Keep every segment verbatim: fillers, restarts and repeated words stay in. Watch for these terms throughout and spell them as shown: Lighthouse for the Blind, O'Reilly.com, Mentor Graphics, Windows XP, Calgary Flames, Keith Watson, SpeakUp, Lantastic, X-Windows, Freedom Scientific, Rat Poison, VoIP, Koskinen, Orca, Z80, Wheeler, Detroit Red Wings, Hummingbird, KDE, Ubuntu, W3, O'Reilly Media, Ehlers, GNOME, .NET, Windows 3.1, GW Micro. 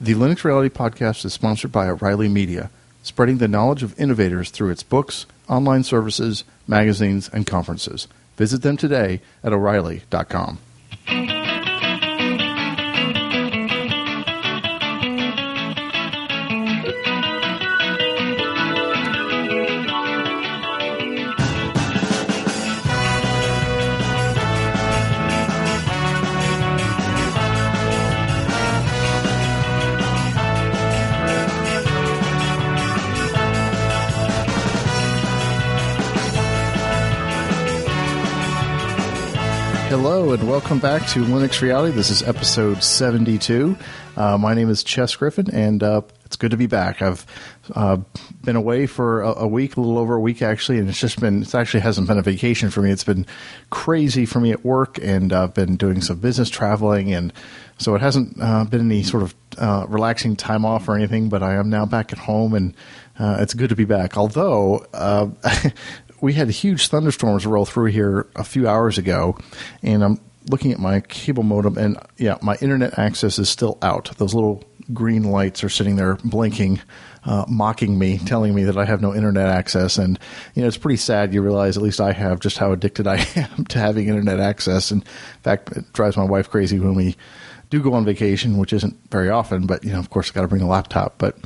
The Linux Reality Podcast is sponsored by O'Reilly Media, spreading the knowledge of innovators through its books, online services, magazines, and conferences. Visit them today at O'Reilly dot com. Hello and welcome back to Linux Reality. This is episode seventy-two. Uh, my name is Chess Griffin, and uh, it's good to be back. I've uh, been away for a, a week, a little over a week actually, and it's just been, it actually hasn't been a vacation for me. It's been crazy for me at work, and I've been doing some business traveling, and so it hasn't uh, been any sort of uh, relaxing time off or anything, but I am now back at home, and uh, it's good to be back. Although, uh, we had huge thunderstorms roll through here a few hours ago, and I'm looking at my cable modem, and yeah, my internet access is still out. Those little green lights are sitting there blinking, uh, mocking me, telling me that I have no internet access. And, you know, it's pretty sad. You realize, at least I have, just how addicted I am to having internet access. And in fact, it drives my wife crazy when we do go on vacation, which isn't very often, but, you know, of course, I've got to bring a laptop. But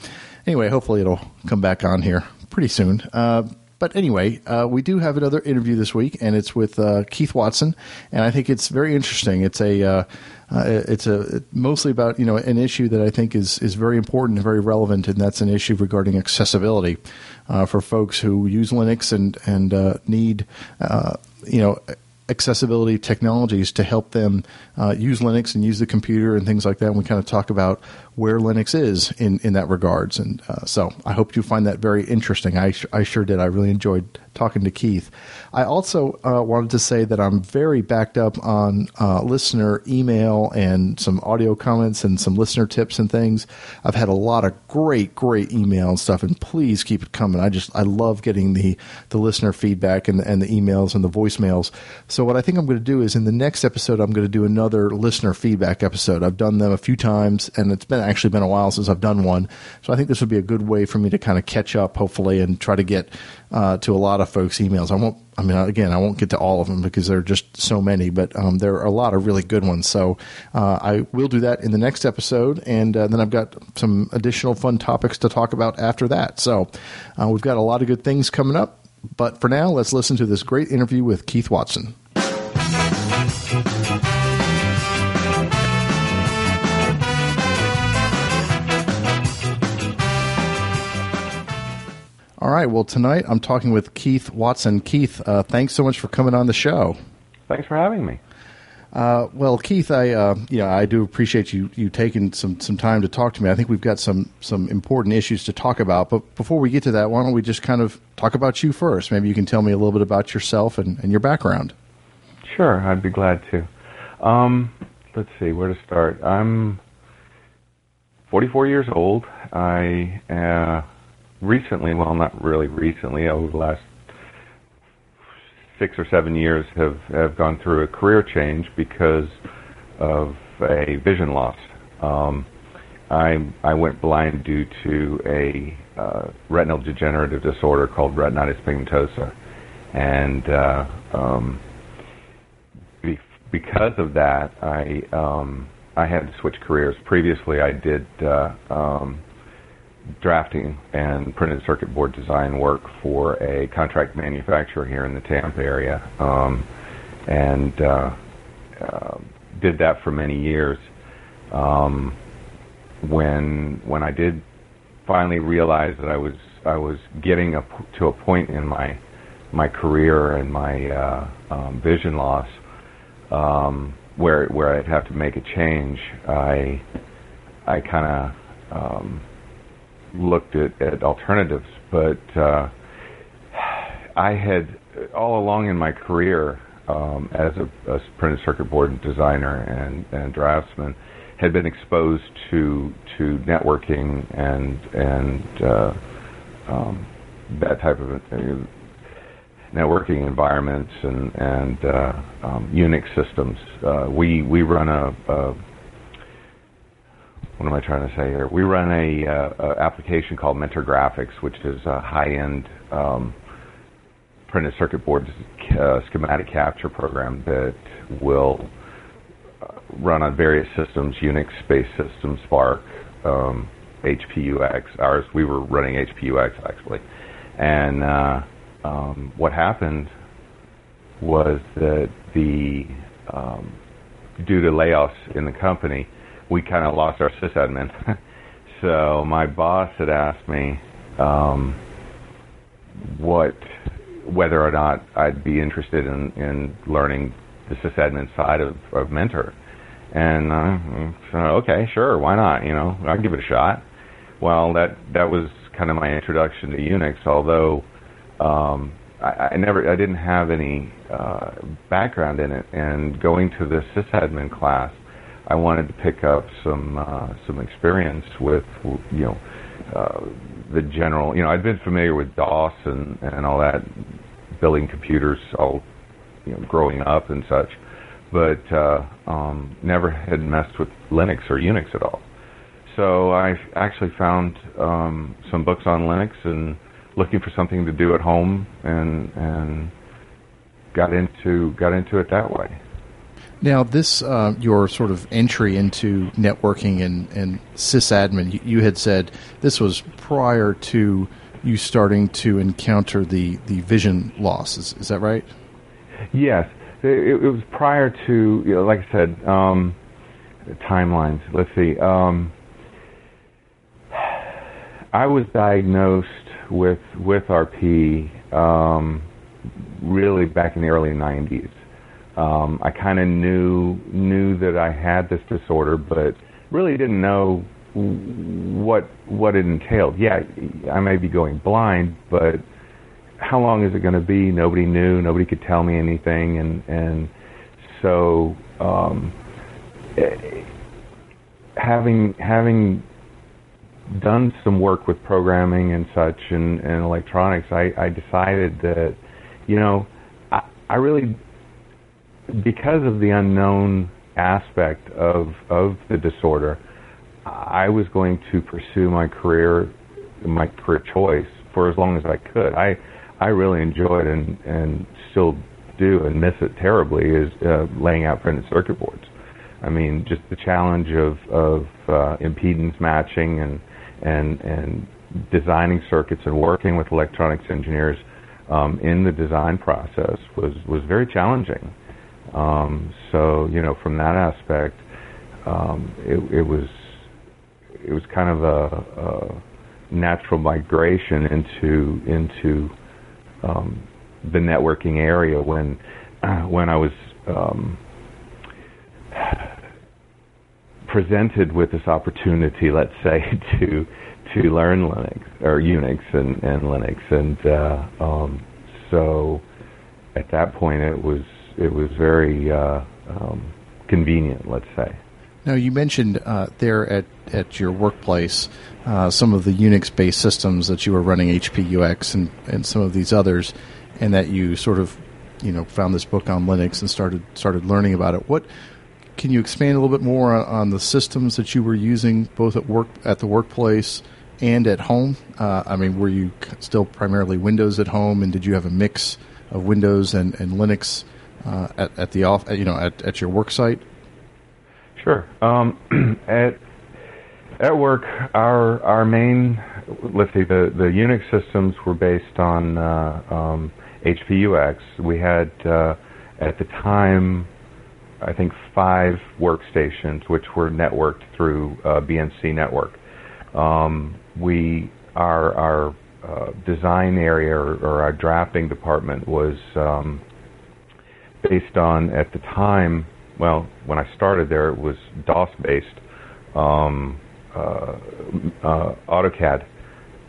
anyway, hopefully it'll come back on here pretty soon. Uh, But anyway, uh, we do have another interview this week, and it's with uh, Keith Watson, and I think it's very interesting. It's a uh, uh, it's a mostly about you know an issue that I think is is very important and very relevant, and that's an issue regarding accessibility uh, for folks who use Linux and and uh, need uh, you know. accessibility technologies to help them uh, use Linux and use the computer and things like that. And we kind of talk about where Linux is in, in that regards. And uh, so I hope you find that very interesting. I, sh- I sure did. I really enjoyed talking to Keith. I also uh, wanted to say that I'm very backed up on uh, listener email and some audio comments and some listener tips and things. I've had a lot of great, great email and stuff, and please keep it coming. I just, I love getting the, the listener feedback and, and the emails and the voicemails. So So what I think I'm going to do is in the next episode, I'm going to do another listener feedback episode. I've done them a few times, and it's been actually been a while since I've done one. So I think this would be a good way for me to kind of catch up, hopefully, and try to get uh, to a lot of folks' emails. I won't, I mean, again, I won't get to all of them because there are just so many, but um, there are a lot of really good ones. So uh, I will do that in the next episode, and uh, then I've got some additional fun topics to talk about after that. So uh, we've got a lot of good things coming up. But for now, let's listen to this great interview with Keith Watson. All right. Well, tonight I'm talking with Keith Watson. Keith, uh, thanks so much for coming on the show. Thanks for having me. Uh, well, Keith, I uh, you know, I do appreciate you you taking some, some time to talk to me. I think we've got some some important issues to talk about. But before we get to that, why don't we just kind of talk about you first? Maybe you can tell me a little bit about yourself and, and your background. Sure, I'd be glad to. Um, let's see, where to start. I'm forty-four years old. I uh, recently, well, not really recently, over the last six or seven years have, have gone through a career change because of a vision loss. Um, I I went blind due to a uh, retinal degenerative disorder called retinitis pigmentosa, and uh, um, be- because of that, I um, I had to switch careers. Previously, I did uh, um, drafting and printed circuit board design work for a contract manufacturer here in the Tampa area, um, and uh, uh, did that for many years. Um, when when I did finally realize that I was I was getting a, to a point in my my career and my uh, um, vision loss um, where where I'd have to make a change, I I kind of um, looked at, at alternatives, but uh, I had all along in my career um, as a, a printed circuit board designer and, and draftsman had been exposed to to networking and and uh, um, that type of networking environments and and uh, um, Unix systems. Uh, we we run a, a what am I trying to say here? We run a, uh, a application called Mentor Graphics, which is a high-end um, printed circuit board uh, schematic capture program that will run on various systems, Unix-based systems, Spark, um, H P U X. Ours, we were running H P U X actually, and uh, um, what happened was that the um, due to layoffs in the company, we kind of lost our sysadmin. So my boss had asked me um, what, whether or not I'd be interested in, in learning the sysadmin side of, of Mentor. And uh, okay, sure, why not? You know, I'll give it a shot. Well, that that was kind of my introduction to Unix. Although um, I, I never, I didn't have any uh, background in it. And going to the sysadmin class, I wanted to pick up some uh, some experience with, you know, uh, the general. You know, I'd been familiar with DOS and and all that, building computers, all you know, growing up and such. But uh, um, never had messed with Linux or Unix at all. So I actually found um, some books on Linux and looking for something to do at home, and and got into got into it that way. Now, this uh, your sort of entry into networking and and sysadmin. You, you had said this was prior to you starting to encounter the the vision loss. Is, is that right? Yes. It, it was prior to, you know, like I said, um, timelines. Let's see. Um, I was diagnosed with with R P um, really back in the early nineties. Um, I kind of knew knew that I had this disorder, but really didn't know what what it entailed. Yeah, I may be going blind, but how long is it going to be? Nobody knew. Nobody could tell me anything, and and so um, having having done some work with programming and such and, and electronics, I, I decided that, you know, I, I really, because of the unknown aspect of of the disorder, I was going to pursue my career my career choice for as long as I could. I I really enjoyed and, and still do and miss it terribly is uh, laying out printed circuit boards. I mean, just the challenge of, of uh, impedance matching and, and, and designing circuits and working with electronics engineers um, in the design process was, was very challenging. Um, so, you know, from that aspect, um, it, it was it was kind of a, a natural migration into into Um, the networking area when uh, when I was um, presented with this opportunity, let's say, to to learn Linux or Unix and, and Linux, and uh, um, so at that point it was it was very uh, um, convenient, let's say. Now, you mentioned uh, there at, at your workplace uh, some of the Unix-based systems that you were running, H P U X and, and some of these others, and that you sort of, you know, found this book on Linux and started started learning about it. What can you expand a little bit more on, on the systems that you were using both at work at the workplace and at home? Uh, I mean, were you still primarily Windows at home, and did you have a mix of Windows and, and Linux uh, at at the off, you know, at, at your work site? Sure. Um, at at work, our our main, let's see, the, the Unix systems were based on uh, um, H P U X. We had uh, at the time, I think, five workstations which were networked through uh, B N C network. Um, we our our uh, design area or, or our drafting department was um, based on at the time. Well, when I started there, it was DOS-based um, uh, uh, AutoCAD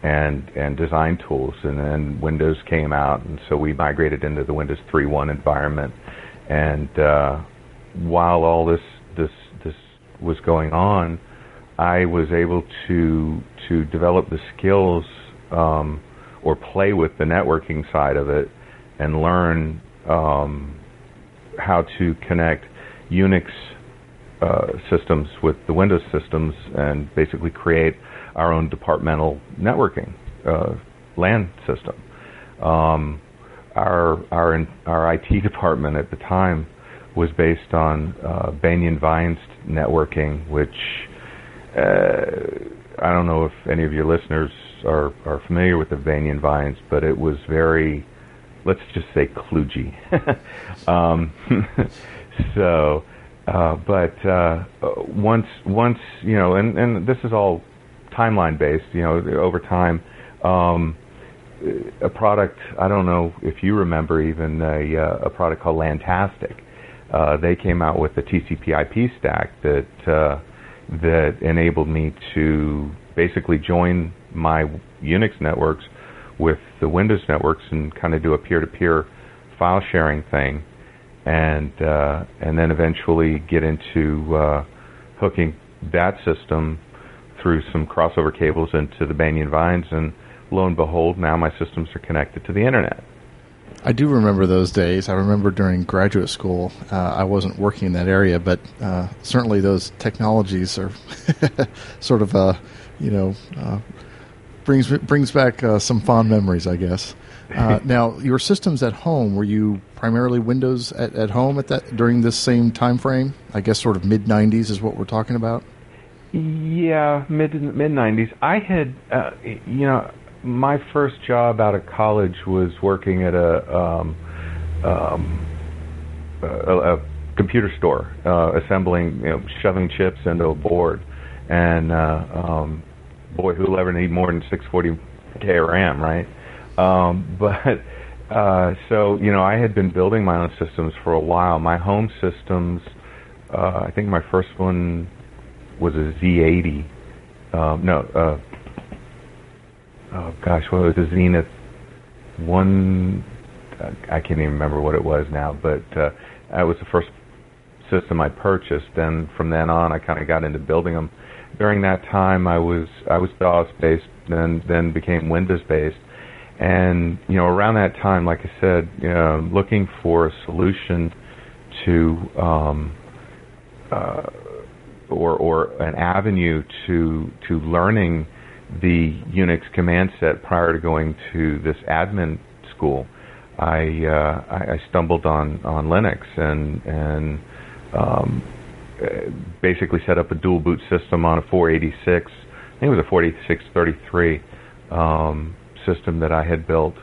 and and design tools, and then Windows came out, and so we migrated into the Windows three point one environment. And uh, while all this this this was going on, I was able to to develop the skills um, or play with the networking side of it and learn um, how to connect Unix uh, systems with the Windows systems and basically create our own departmental networking uh, LAN system. Um, our our our I T department at the time was based on uh, Banyan Vines networking, which uh, I don't know if any of your listeners are, are familiar with the Banyan Vines, but it was very, let's just say, kludgy. um, so, uh, but uh, once once you know, and, and this is all timeline based, you know, over time. Um, a product, I don't know if you remember even a, a product called Lantastic. Uh, they came out with a T C P I P stack that uh, that enabled me to basically join my Unix networks with the Windows networks and kind of do a peer-to-peer file sharing thing, and uh, and then eventually get into uh, hooking that system through some crossover cables into the Banyan Vines, and lo and behold, now my systems are connected to the internet. I do remember those days. I remember during graduate school, uh, I wasn't working in that area, but uh, certainly those technologies are sort of, uh, you know, uh, brings brings back uh, some fond memories, I guess. Uh, now, your systems at home, were you primarily Windows at, at home at that during this same time frame? I guess sort of mid nineties is what we're talking about. Yeah, mid mid nineties. I had, uh, you know, my first job out of college was working at a um, um, a, a computer store, uh, assembling, you know, shoving chips into a board, and uh, um, boy, who'll ever need more than six forty K RAM, right? Um, but uh, so you know, I had been building my own systems for a while. My home systems, uh, I think my first one was a Z eighty. Um, no, uh, oh gosh, what was it? A Zenith one? I can't even remember what it was now, but uh, that was the first system I purchased, and from then on, I kind of got into building them. During that time, I was I was DOS based, then then became Windows based, and you know, around that time, like I said, you know, looking for a solution to um, uh, or or an avenue to to learning the Unix command set prior to going to this admin school, I uh, I, I stumbled on, on Linux and and um, basically set up a dual boot system on a four eighty-six. I think it was a four eighty-six thirty-three um, system that I had built,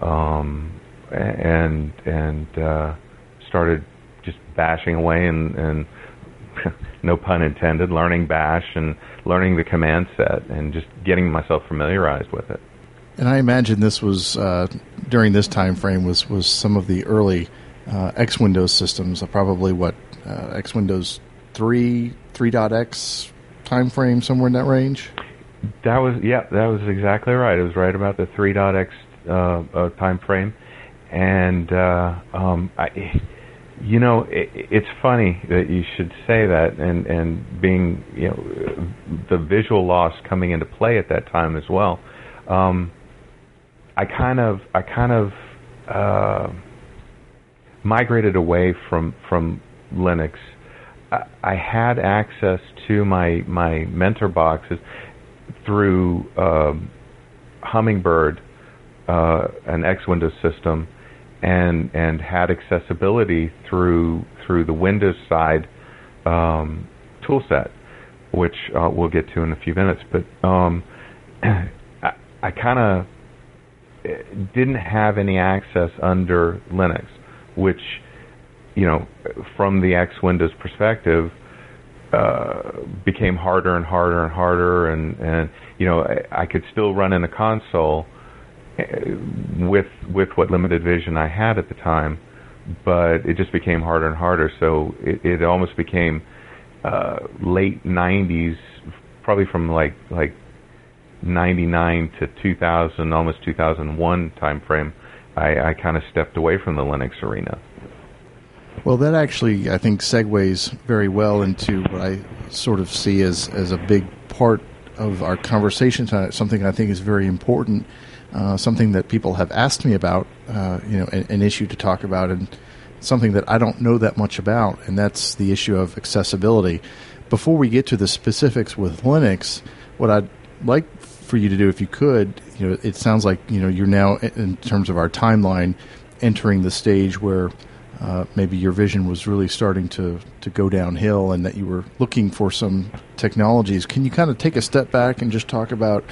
um, and and uh, started just bashing away and. and no pun intended, learning bash and learning the command set and just getting myself familiarized with it. And I imagine this was, uh, during this time frame, was, was some of the early uh, X-Windows systems, uh, probably what, uh, X-Windows three, three dot x time frame, somewhere in that range? That was, yeah, that was exactly right. It was right about the three dot x uh, uh, time frame. And uh, um, I... You know, it, it's funny that you should say that, and, and being, you know, the visual loss coming into play at that time as well. Um, I kind of, I kind of uh, migrated away from from Linux. I, I had access to my my Mentor boxes through um, Hummingbird, uh, an X-Windows system. And, and had accessibility through through the Windows side um, toolset, which uh, we'll get to in a few minutes. But um, I, I kind of didn't have any access under Linux, which, you know, from the X-Windows perspective, uh, became harder and harder and harder. And, and you know, I, I could still run in a console with with what limited vision I had at the time, but it just became harder and harder. So it, it almost became uh, late nineties, probably from like like ninety-nine to two thousand, almost two thousand one time frame. I, I kind of stepped away from the Linux arena. Well, that actually I think segues very well into what I sort of see as as a big part of our conversation tonight. Something I think is very important. Uh, something that people have asked me about, uh, you know, an, an issue to talk about, and something that I don't know that much about, and that's the issue of accessibility. Before we get to the specifics with Linux, what I'd like for you to do, if you could, you know, it sounds like, you know, you're now, in terms of our timeline, entering the stage where uh, maybe your vision was really starting to, to go downhill and that you were looking for some technologies. Can you kind of take a step back and just talk about,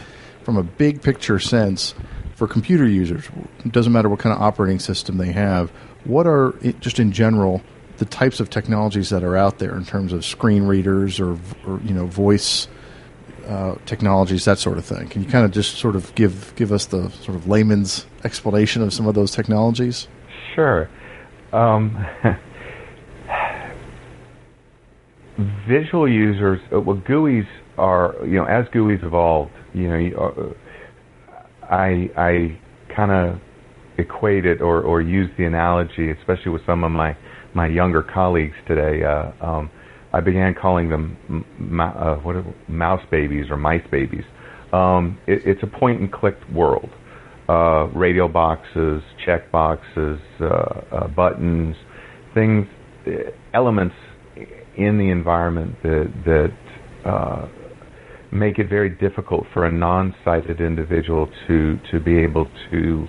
from a big picture sense, for computer users, it doesn't matter what kind of operating system they have, what are, just in general, the types of technologies that are out there in terms of screen readers or, or you know, voice uh, technologies, that sort of thing? Can you kind of just sort of give give us the sort of layman's explanation of some of those technologies? Sure. Um, visual users, well, G U Is are, you know, as G U Is evolved, you know, I, I kind of equate it or, or use the analogy, especially with some of my, my younger colleagues today. Uh, um, I began calling them m- m- uh, what are, mouse babies or mice babies. Um, it, it's a point-and-click world. Uh, radio boxes, check boxes, uh, uh, buttons, things, uh, elements in the environment that, that uh, make it very difficult for a non-sighted individual to, to be able to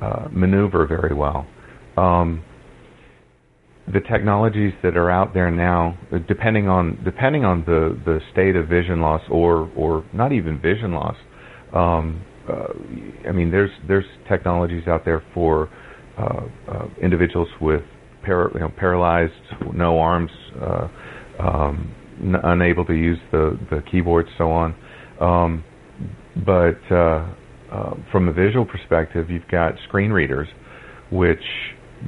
uh, maneuver very well. Um, the technologies that are out there now, depending on depending on the, the state of vision loss or, or not even vision loss, um, uh, I mean, there's there's technologies out there for uh, uh, individuals with para, you know, paralyzed, no arms, uh, um, N- unable to use the, the keyboard, so on. Um, but uh, uh, from a visual perspective, you've got screen readers, which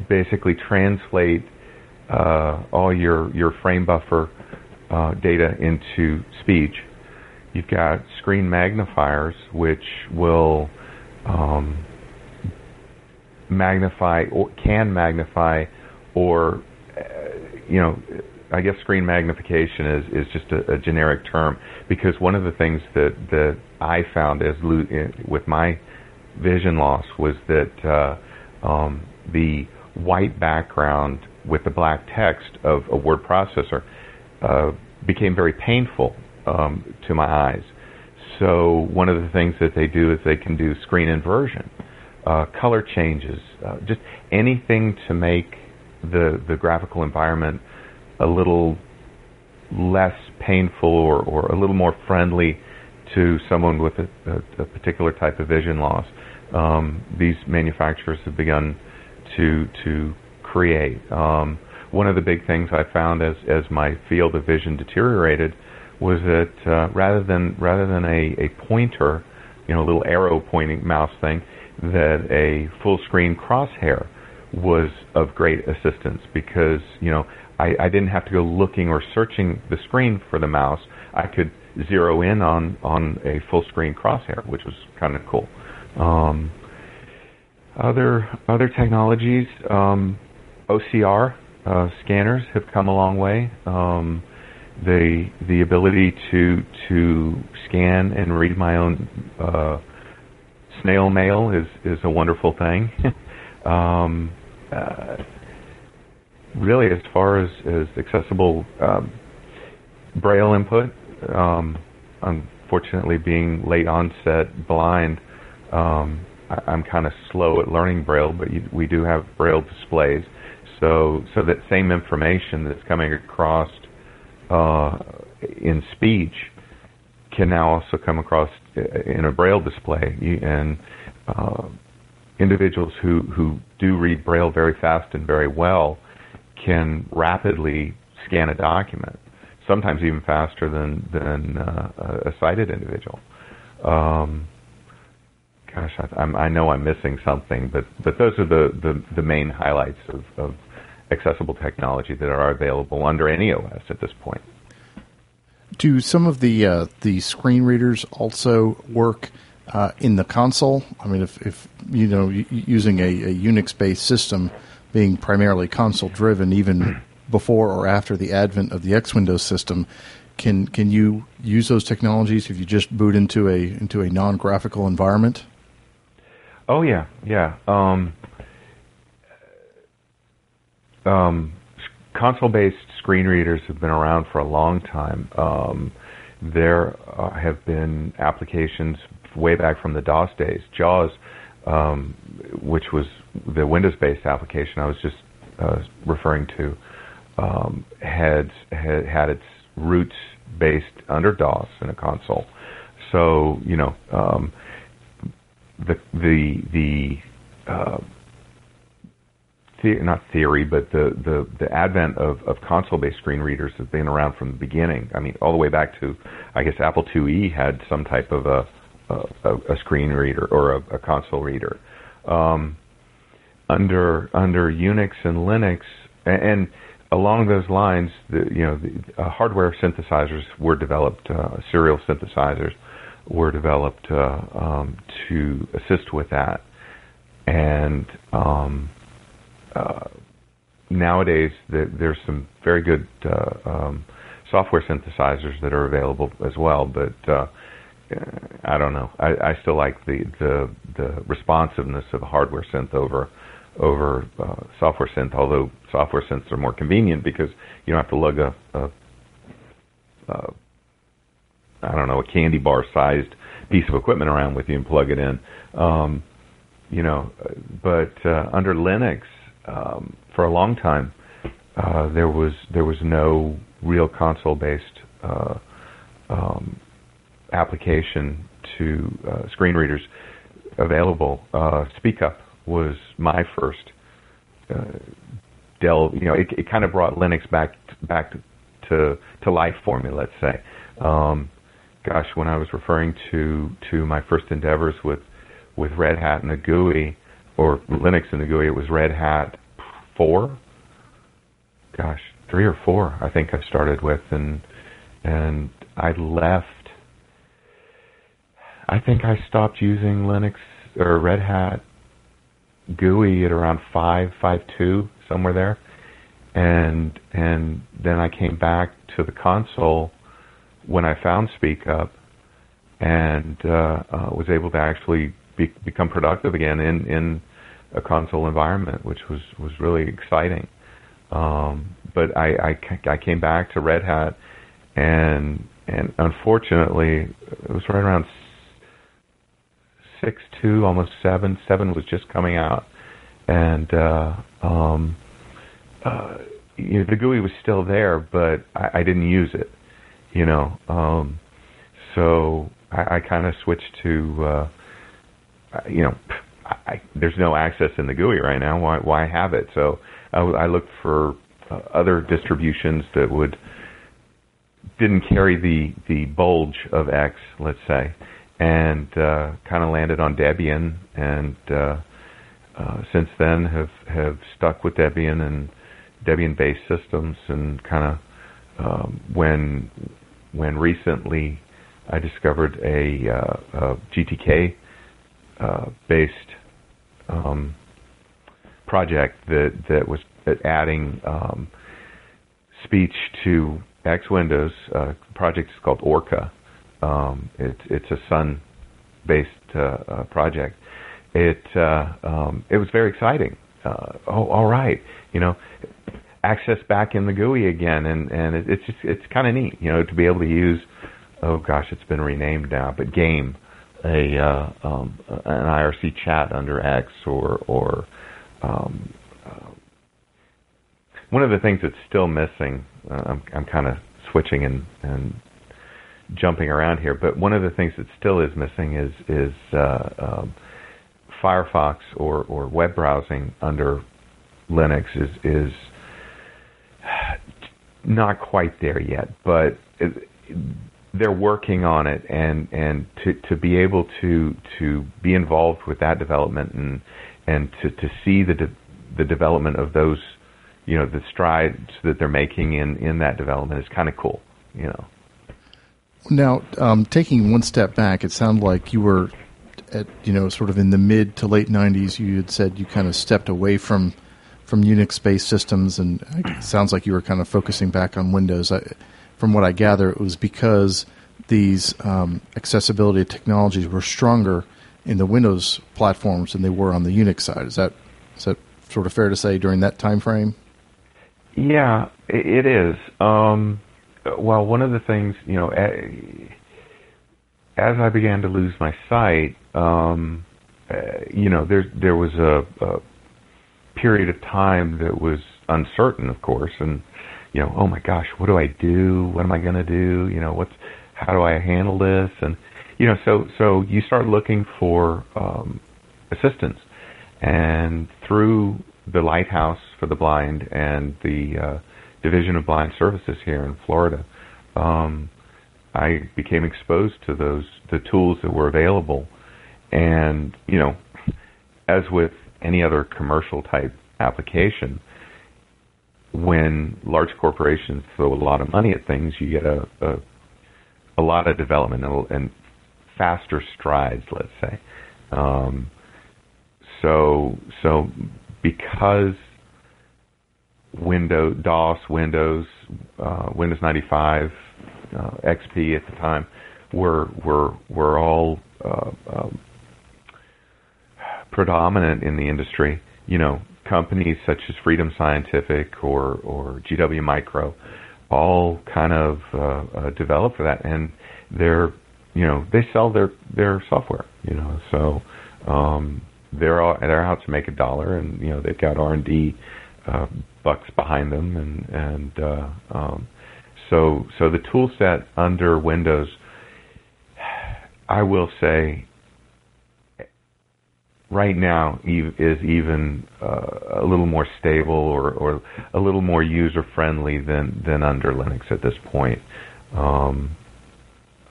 basically translate uh, all your, your frame buffer uh, data into speech. You've got screen magnifiers, which will um, magnify or can magnify or, uh, you know, I guess screen magnification is, is just a, a generic term, because one of the things that, that I found as lo- with my vision loss was that uh, um, the white background with the black text of a word processor uh, became very painful um, to my eyes. So one of the things that they do is they can do screen inversion, uh, color changes, uh, just anything to make the, the graphical environment a little less painful or, or a little more friendly to someone with a, a, a particular type of vision loss. Um, these manufacturers have begun to to create. Um, one of the big things I found as, as my field of vision deteriorated was that uh, rather than rather than a, a pointer, you know, a little arrow pointing mouse thing, that a full screen crosshair was of great assistance, because, you know, I, I didn't have to go looking or searching the screen for the mouse. I could zero in on, on a full screen crosshair, which was kind of cool. Um, other other technologies, um, O C R uh, scanners have come a long way. Um, the the ability to to scan and read my own uh, snail mail is is a wonderful thing. um, uh, Really, as far as, as accessible um, braille input, um, unfortunately, being late onset blind, um, I, I'm kind of slow at learning braille, but you, we do have braille displays. So, so that same information that's coming across uh, in speech can now also come across in a braille display. And uh, individuals who, who do read braille very fast and very well can rapidly scan a document, sometimes even faster than than uh, a sighted individual. Um, gosh, I, I'm, I know I'm missing something, but, but those are the, the, the main highlights of, of accessible technology that are available under any O S at this point. Do some of the uh, the screen readers also work uh, in the console? I mean, if, if you know, using a, a Unix-based system, being primarily console-driven, even before or after the advent of the X-Windows system, can can you use those technologies if you just boot into a into a non-graphical environment? Oh yeah, yeah. Um, um, console-based screen readers have been around for a long time. Um, there uh, have been applications way back from the DOS days. JAWS, um, which was the Windows-based application I was just uh, referring to, um, had, had had its roots based under DOS in a console. So, you know, um, the the the, uh, the not theory, but the the, the advent of, of console-based screen readers has been around from the beginning. I mean, all the way back to, I guess, Apple IIe had some type of a a, a screen reader or a, a console reader. Um, under under Unix and Linux, and, and along those lines, the, you know, the, uh, hardware synthesizers were developed. Uh, serial synthesizers were developed uh, um, to assist with that. And um, uh, nowadays, the, there's some very good uh, um, software synthesizers that are available as well. But uh, I don't know. I, I still like the, the the responsiveness of hardware synth over. over uh, software synth, although software synths are more convenient because you don't have to lug a, a, a I don't know, a candy bar sized piece of equipment around with you and plug it in. Um, you know, but uh, under Linux, um, for a long time, uh, there was there was no real console based uh, um, application to uh, screen readers available. Uh, SpeakUp was my first uh, delve. You know, it, it kind of brought Linux back back to to life for me. Let's say, um, gosh, when I was referring to to my first endeavors with with Red Hat and the G U I, or Linux and the G U I, it was Red Hat four. Gosh, three or four, I think I started with, and and I left. I think I stopped using Linux or Red Hat G U I at around five, five two, somewhere there, and and then I came back to the console when I found SpeakUp, and uh, uh, was able to actually be, become productive again in, in a console environment, which was, was really exciting. Um, but I, I I came back to Red Hat, and and unfortunately it was right around six two, almost seven. Seven was just coming out, and uh, um, uh, you know, the G U I was still there, but I, I didn't use it. You know, um, so I, I kind of switched to, uh, you know, I, I, there's no access in the G U I right now. Why, why have it? So I, I looked for uh, other distributions that would didn't carry the the bulge of X, let's say. And uh, kind of landed on Debian, and uh, uh, since then have have stuck with Debian and Debian-based systems. And kind of um, when when recently I discovered a, uh, a G T K uh, based um, project that that was adding um, speech to X-Windows. Uh, the project is called Orca. Um, it's it's a Sun-based uh, uh, project. It uh, um, it was very exciting. Uh, oh, all right, you know, access back in the G U I again, and and it, it's just, it's kind of neat, you know, to be able to use. Oh gosh, it's been renamed now, but game, a uh, um, an I R C chat under X, or or um, uh, one of the things that's still missing. Uh, I'm I'm kind of switching and and. jumping around here, but one of the things that still is missing is is uh, um, Firefox or, or web browsing under Linux is is not quite there yet, but it, they're working on it, and and to, to be able to to be involved with that development, and and to, to see the de the development of those, you know, the strides that they're making in in that development is kind of cool, you know. Now, um, taking one step back, it sounded like you were, at, you know, sort of in the mid to late nineties. You had said you kind of stepped away from, from Unix-based systems, and it sounds like you were kind of focusing back on Windows. I, from what I gather, it was because these um, accessibility technologies were stronger in the Windows platforms than they were on the Unix side. Is that is that sort of fair to say during that time frame? Yeah, it is. Um, well, one of the things, you know, as I began to lose my sight, um, you know, there there was a, a period of time that was uncertain, of course, and you know, oh my gosh, what do I do? What am I going to do? You know, what's how do I handle this? And you know, so so you start looking for um, assistance, and through the Lighthouse for the Blind and the uh, Division of Blind Services here in Florida, um, I became exposed to those the tools that were available. And you know, as with any other commercial type application, when large corporations throw a lot of money at things, you get a a, a lot of development and faster strides, let's say. Um, so so because Windows, DOS, Windows, uh, Windows ninety-five, uh, X P at the time were were were all uh, um, predominant in the industry. You know, companies such as Freedom Scientific or or G W Micro all kind of uh, uh, develop for that, and they're you know they sell their their software. You know, so um, they're all, they're out to make a dollar, and you know they've got R and D uh, bucks behind them, and and uh, um, so so the tool set under Windows, I will say, right now is even uh, a little more stable or, or a little more user friendly than, than under Linux at this point. Um,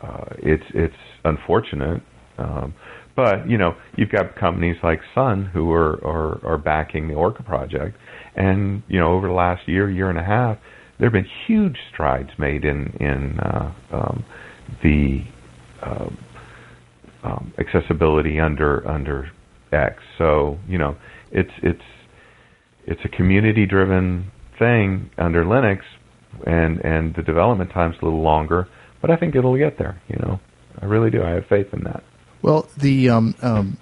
uh, it's it's unfortunate, um, but you know you've got companies like Sun who are, are are backing the Orca project, and you know over the last year year and a half there have been huge strides made in in uh, um, the uh, um, accessibility under under. X. So, you know, it's it's it's a community-driven thing under Linux, and and the development time's a little longer, but I think it'll get there. You know, I really do. I have faith in that. Well, the um, um,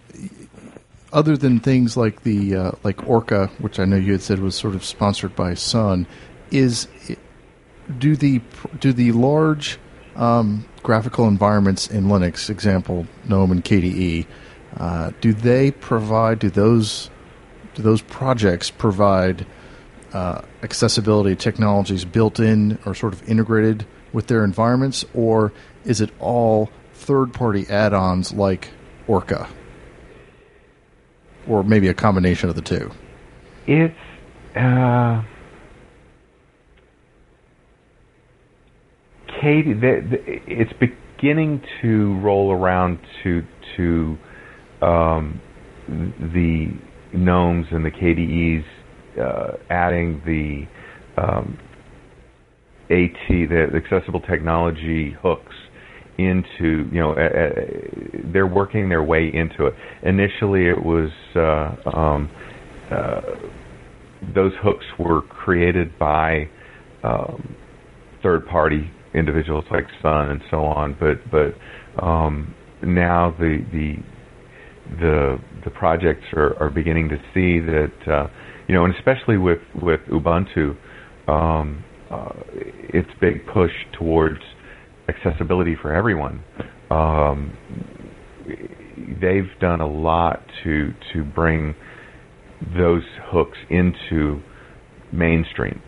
other than things like the uh, like Orca, which I know you had said was sort of sponsored by Sun, is do the do the large um, graphical environments in Linux, example GNOME and K D E. Uh, do they provide? Do those do those projects provide uh, accessibility technologies built in or sort of integrated with their environments, or is it all third-party add-ons like Orca, or maybe a combination of the two? It's uh, Katie. The, the, it's beginning to roll around to to. Um, the GNOMEs and the K D Es uh, adding the um, AT, the accessible technology hooks into, you know, uh, uh, they're working their way into it. Initially, it was uh, um, uh, those hooks were created by um, third-party individuals like Sun and so on, but but um, now the the the the projects are, are beginning to see that uh, you know, and especially with with Ubuntu, um, uh, its big push towards accessibility for everyone. Um, they've done a lot to to bring those hooks into mainstream.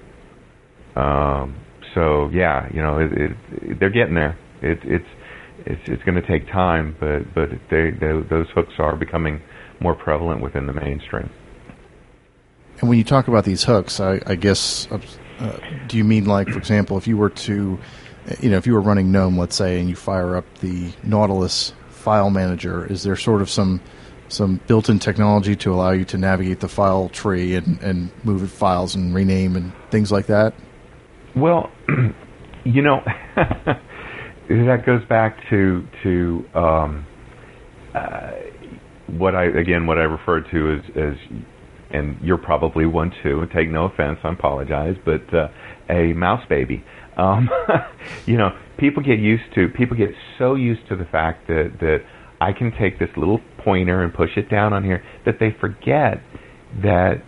Um, so yeah, you know, it, it, they're getting there. It, it's It's, it's going to take time, but but they, they, those hooks are becoming more prevalent within the mainstream. And when you talk about these hooks, I, I guess, uh, do you mean like, for example, if you were to, you know, if you were running GNOME, let's say, and you fire up the Nautilus file manager, is there sort of some some built-in technology to allow you to navigate the file tree and, and move files and rename and things like that? Well, you know... That goes back to to um, uh, what I again what I refer to as, as, and you're probably one too. Take no offense, I apologize, but uh, a mouse baby. Um, you know, people get used to people get so used to the fact that that I can take this little pointer and push it down on here that they forget that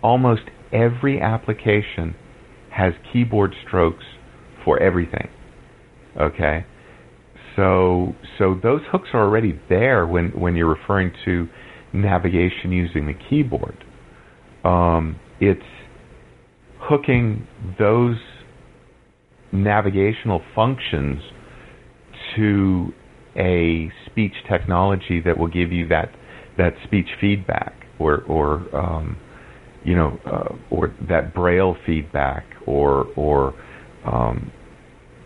almost every application has keyboard strokes for everything. Okay? So so those hooks are already there when, when you're referring to navigation using the keyboard. Um, it's hooking those navigational functions to a speech technology that will give you that that speech feedback, or or um, you know, uh, or that braille feedback, or or um,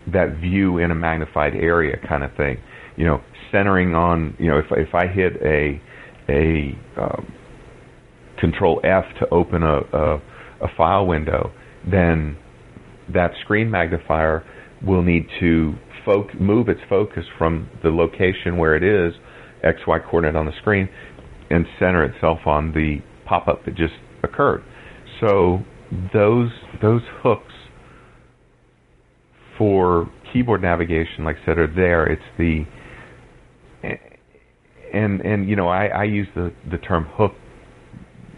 that view in a magnified area kind of thing. You know, centering on, you know, if if I hit a a um, Control F to open a, a a file window, then that screen magnifier will need to foc- move its focus from the location where it is, X Y coordinate on the screen, and center itself on the pop-up that just occurred. So those those hooks for keyboard navigation, like I said, are there. It's the and and you know I, I use the the term hook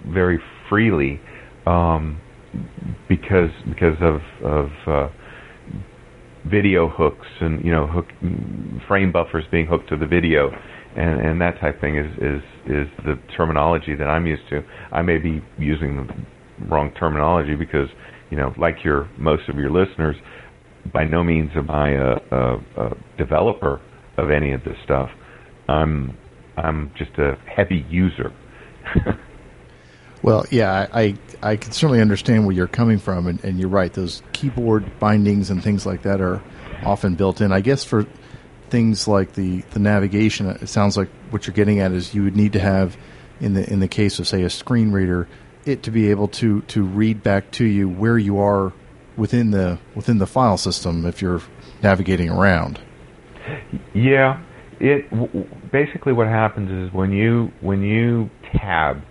very freely. Um, because because of of uh, video hooks and you know hook frame buffers being hooked to the video and, and that type of thing is, is is the terminology that I'm used to. I may be using the wrong terminology because you know like your most of your listeners, by no means am I a, a, a developer of any of this stuff. I'm I'm just a heavy user. Well, yeah, I I can certainly understand where you're coming from, and, and you're right. Those keyboard bindings and things like that are often built in. I guess for things like the, the navigation, it sounds like what you're getting at is you would need to have, in the in the case of, say, a screen reader, it to be able to, to read back to you where you are within the within the file system if you're navigating around. Yeah, it w- basically what happens is when you when you tab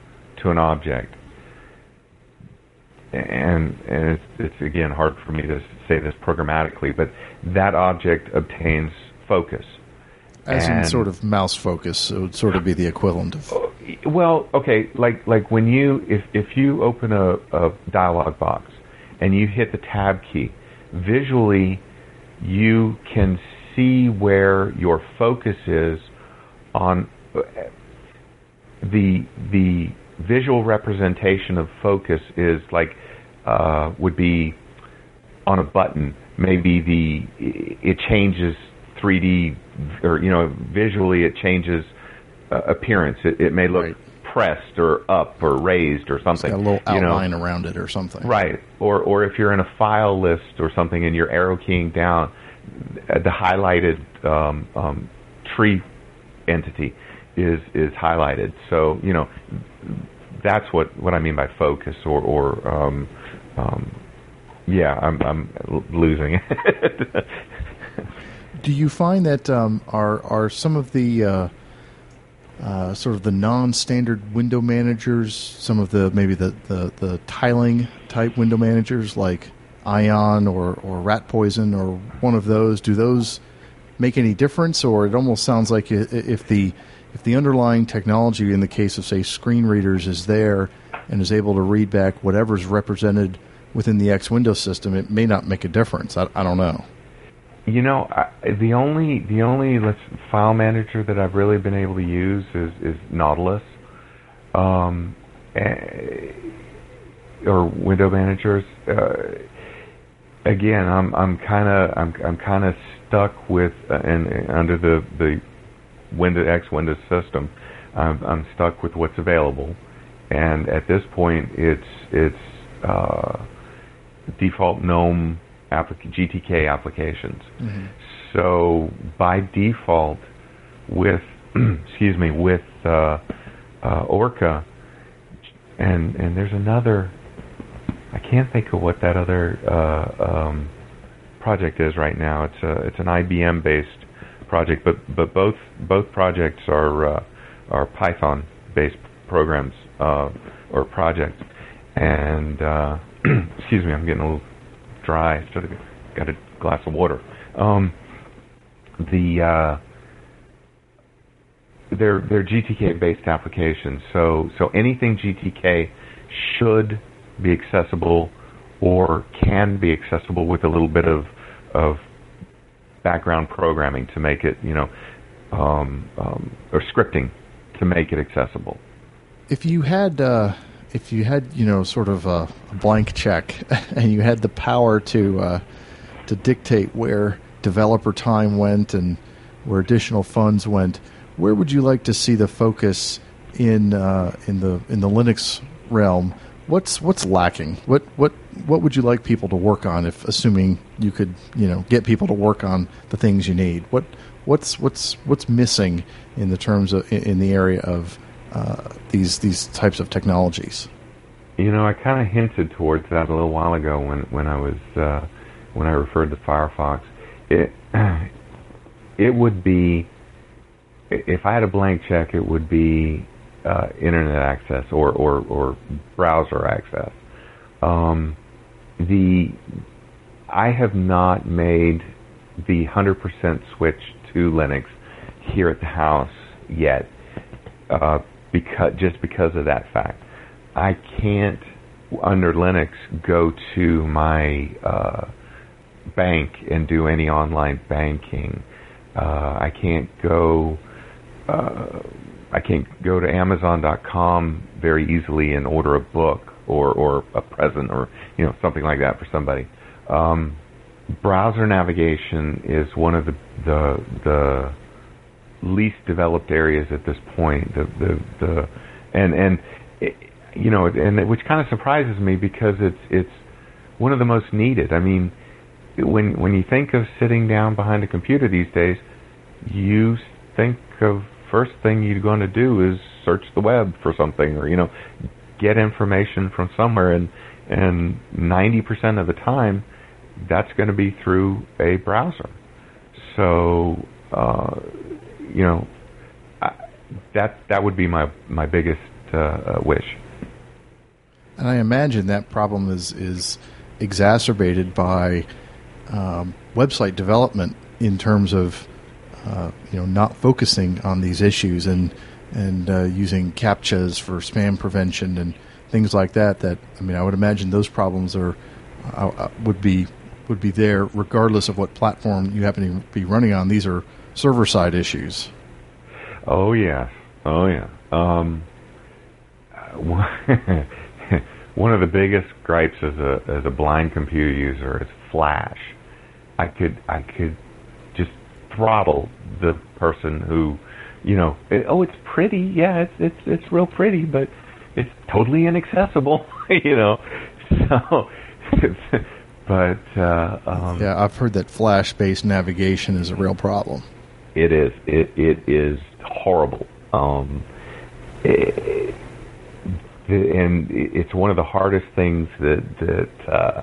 to an object, and, and it's, it's again hard for me to say this programmatically, but that object obtains focus. As and, in sort of mouse focus, it would sort of be the equivalent of. Well, okay, like like when you if if you open a, a dialog box and you hit the tab key, visually you can see where your focus is on the the. Visual representation of focus is like uh, would be on a button. Maybe the it changes three D, or you know, visually it changes uh, appearance. It, it may look right. Pressed or up or raised or something. It's got a little outline you know? around it or something. Right. Or or if you're in a file list or something and you're arrow keying down, the highlighted um, um, tree entity is is highlighted. So you know. That's what, what I mean by focus, or, or um, um, yeah, I'm, I'm losing it. Do you find that um, are are some of the uh, uh, sort of the non-standard window managers, some of the maybe the, the, the tiling type window managers like Ion or, or Rat Poison or one of those, do those make any difference? Or it almost sounds like if the If the underlying technology, in the case of, say, screen readers, is there and is able to read back whatever's represented within the X-Windows system, it may not make a difference. I, I don't know. You know, I, the only the only let's, file manager that I've really been able to use is, is Nautilus, um, or window managers. Uh, again, I'm I'm kind of I'm I'm kind of stuck with uh, and under the the. Windows X Windows system, I'm, I'm stuck with what's available, and at this point, it's it's uh, default GNOME applica- G T K applications. Mm-hmm. So by default, with excuse me, with uh, uh, Orca, and and there's another, I can't think of what that other uh, um, project is right now. It's a it's an I B M based. Project, but but both both projects are uh, are Python-based programs uh, or projects, and uh, excuse me, I'm getting a little dry. So I got a glass of water. Um, the uh, they're they're G T K-based applications, so so anything G T K should be accessible or can be accessible with a little bit of of background programming to make it, you know, um, um, or scripting to make it accessible. If you had, uh, if you had, you know, sort of a blank check, and you had the power to uh, to dictate where developer time went and where additional funds went, where would you like to see the focus in uh, in the in the Linux realm? What's what's lacking? What what what would you like people to work on? If assuming you could, you know, get people to work on the things you need, what what's what's what's missing in the terms of in the area of uh, these these types of technologies? You know, I kind of hinted towards that a little while ago when when I was uh, when I referred to Firefox. It it would be, if I had a blank check, it would be Uh, internet access or, or, or browser access. Um, the I have not made the one hundred percent switch to Linux here at the house yet, uh, because just because of that fact. I can't, under Linux, go to my uh, bank and do any online banking. Uh, I can't go... Uh, I can't go to Amazon dot com very easily and order a book or, or a present or, you know, something like that for somebody. Um, browser navigation is one of the, the the least developed areas at this point. The the, the and and it, you know, and it, which kind of surprises me because it's it's one of the most needed. I mean, when when you think of sitting down behind a computer these days, you think of first thing you're going to do is search the web for something, or, you know, get information from somewhere, and and ninety percent of the time that's going to be through a browser. So uh, you know, I, that that would be my my biggest uh, wish. And I imagine that problem is is exacerbated by um, website development in terms of Uh, you know, not focusing on these issues and and uh, using CAPTCHAs for spam prevention and things like that. That I mean, I would imagine those problems are uh, would be would be there regardless of what platform you happen to be running on. These are server side issues. Oh yeah, oh yeah. Um, one of the biggest gripes as a as a blind computer user is Flash. I could I could. throttle the person who, you know, it, oh, it's pretty, yeah, it's it's it's real pretty, but it's totally inaccessible, you know. So, but uh, um, yeah, I've heard that Flash-based navigation is a real problem. It is. It it is horrible. Um, it, and it's one of the hardest things that that. Uh,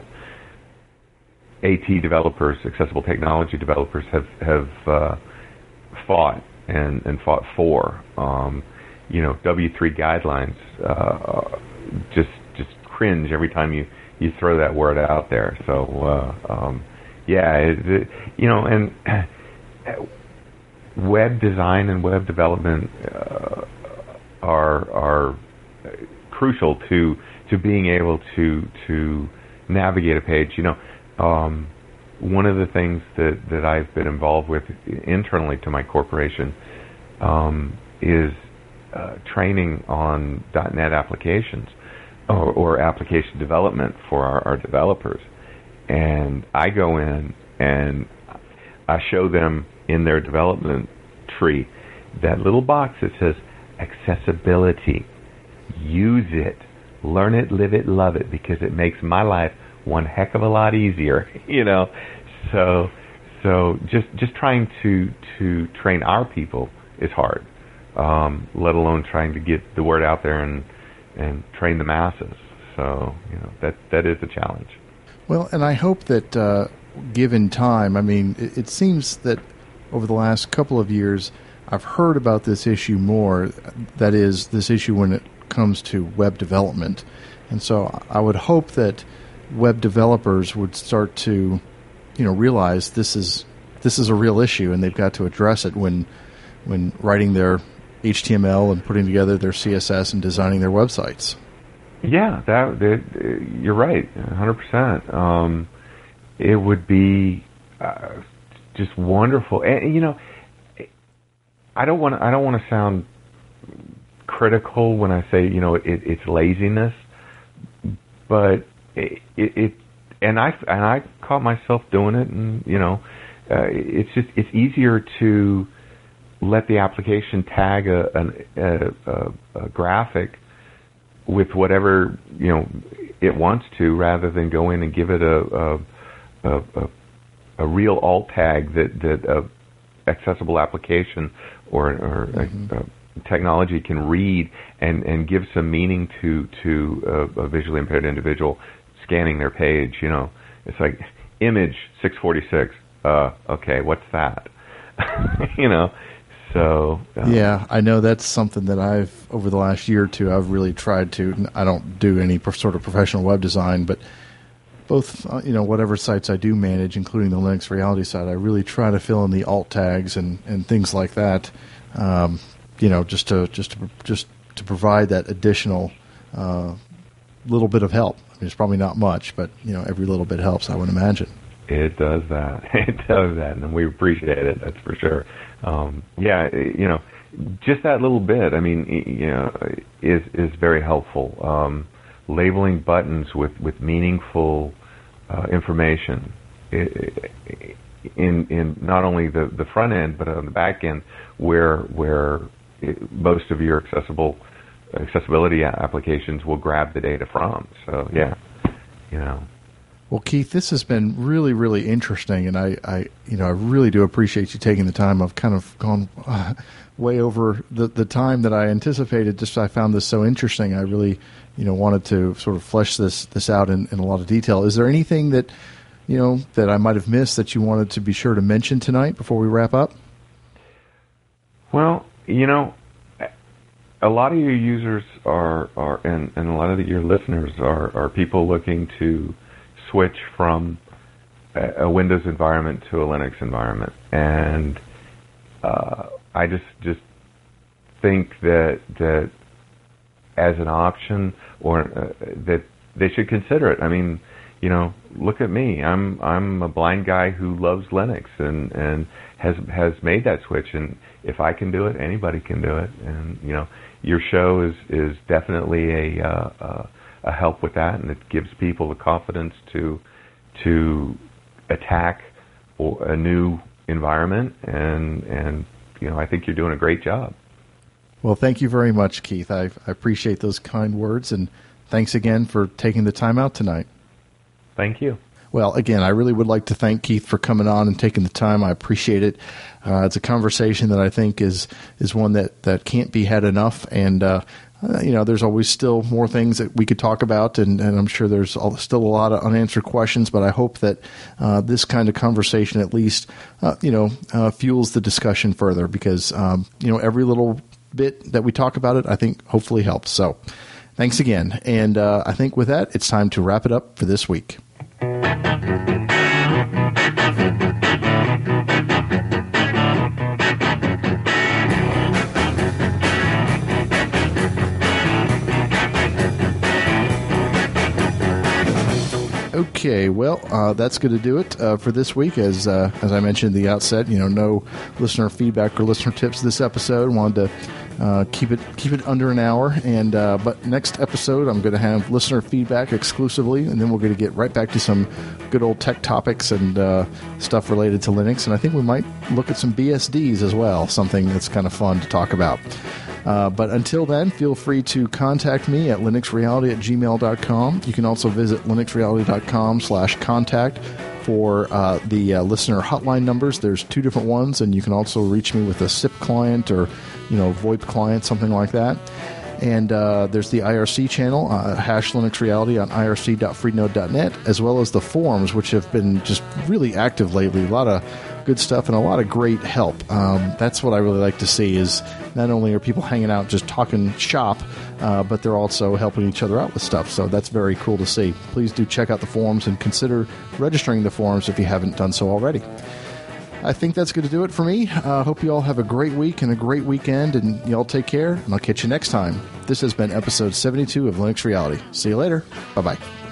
A T developers, accessible technology developers, have have uh, fought and, and fought for. Um, you know, W three guidelines uh, just just cringe every time you, you throw that word out there. So uh, um, yeah, it, it, you know, and web design and web development uh, are are crucial to to being able to to navigate a page. You know. Um, one of the things that, that I've been involved with internally to my corporation um, is uh, training on dot net applications or, or application development for our, our developers. And I go in and I show them in their development tree that little box that says accessibility. Use it. Learn it, live it, love it, because it makes my life one heck of a lot easier, you know. So, so just just trying to to train our people is hard. Um, let alone trying to get the word out there and and train the masses. So, you know, that that is a challenge. Well, and I hope that uh, given time, I mean, it, it seems that over the last couple of years, I've heard about this issue more. That is, this issue when it comes to web development, and so I would hope that web developers would start to, you know, realize this is this is a real issue, and they've got to address it when when writing their H T M L and putting together their C S S and designing their websites. Yeah, that, that you're right, one hundred percent. Um, it would be uh, just wonderful, and you know, I don't want I don't want to sound critical when I say, you know, it, it's laziness, but it, it, it and I and I caught myself doing it, and you know, uh, it's just it's easier to let the application tag a, a, a, a graphic with whatever, you know, it wants to, rather than go in and give it a a, a, a real alt tag that that a accessible application or, or mm-hmm. a, a technology can read and, and give some meaning to to a, a visually impaired individual scanning their page. You know, it's like image six forty-six. Uh, okay, what's that? You know. So, um, yeah, I know that's something that I've, over the last year or two, I've really tried to, I don't do any sort of professional web design, but both, you know, whatever sites I do manage, including the Linux Reality site, I really try to fill in the alt tags and, and things like that, um, you know, just to, just to, just to provide that additional uh, little bit of help. I mean, it's probably not much, but, you know, every little bit helps, I would imagine. It does that. It does that, and we appreciate it, that's for sure. Um, yeah, you know, just that little bit, I mean, you know, is is very helpful. Um, labeling buttons with, with meaningful uh, information in in not only the, the front end, but on the back end, where where it, most of your accessible accessibility applications will grab the data from. So, yeah, you know. Well, Keith, this has been really, really interesting, and I, I, you know, I really do appreciate you taking the time. I've kind of gone uh, way over the, the time that I anticipated. Just I found this so interesting. I really, you know, wanted to sort of flesh this this out in, in a lot of detail. Is there anything that, you know, that I might have missed that you wanted to be sure to mention tonight before we wrap up? Well, you know, a lot of your users are, are and, and a lot of your listeners are, are people looking to switch from a Windows environment to a Linux environment, and uh, I just just think that that as an option, or uh, that they should consider it. I mean, you know, look at me. I'm I'm a blind guy who loves Linux and, and has has made that switch. And if I can do it, anybody can do it. And you know, your show is is definitely a uh, uh, A help with that, and it gives people the confidence to to attack a new environment, and and you know, I think you're doing a great job. Well, thank you very much, Keith. I, I appreciate those kind words, and thanks again for taking the time out tonight. Thank you. Well, again, I really would like to thank Keith for coming on and taking the time. I appreciate it. Uh, it's a conversation that I think is is one that, that can't be had enough, and uh, Uh, you know, there's always still more things that we could talk about, and, and I'm sure there's still a lot of unanswered questions, but I hope that uh, this kind of conversation at least, uh, you know, uh, fuels the discussion further, because, um, you know, every little bit that we talk about it, I think hopefully helps. So thanks again. And uh, I think with that, it's time to wrap it up for this week. Okay, well, uh, that's going to do it uh, for this week. As uh, as I mentioned at the outset, you know, no listener feedback or listener tips this episode. Wanted to uh, keep it keep it under an hour, and uh, but next episode I'm going to have listener feedback exclusively, and then we're going to get right back to some good old tech topics and uh, stuff related to Linux. And I think we might look at some B S Ds as well, something that's kind of fun to talk about. Uh, but until then, feel free to contact me at linuxreality at gmail dot com. You can also visit linuxreality dot com slash contact for uh, the uh, listener hotline numbers. There's two different ones, and you can also reach me with a S I P client or, you know, VoIP client, something like that. And uh, there's the I R C channel, uh, hash Linux Reality on I R C dot freenode dot net, as well as the forums, which have been just really active lately. A lot of good stuff and a lot of great help. Um, that's what I really like to see, is not only are people hanging out just talking shop, uh, but they're also helping each other out with stuff. So that's very cool to see. Please do check out the forums and consider registering the forums if you haven't done so already. I think that's going to do it for me. I uh, hope you all have a great week and a great weekend, and y'all take care, and I'll catch you next time. This has been episode seventy-two of Linux Reality. See you later. Bye-bye.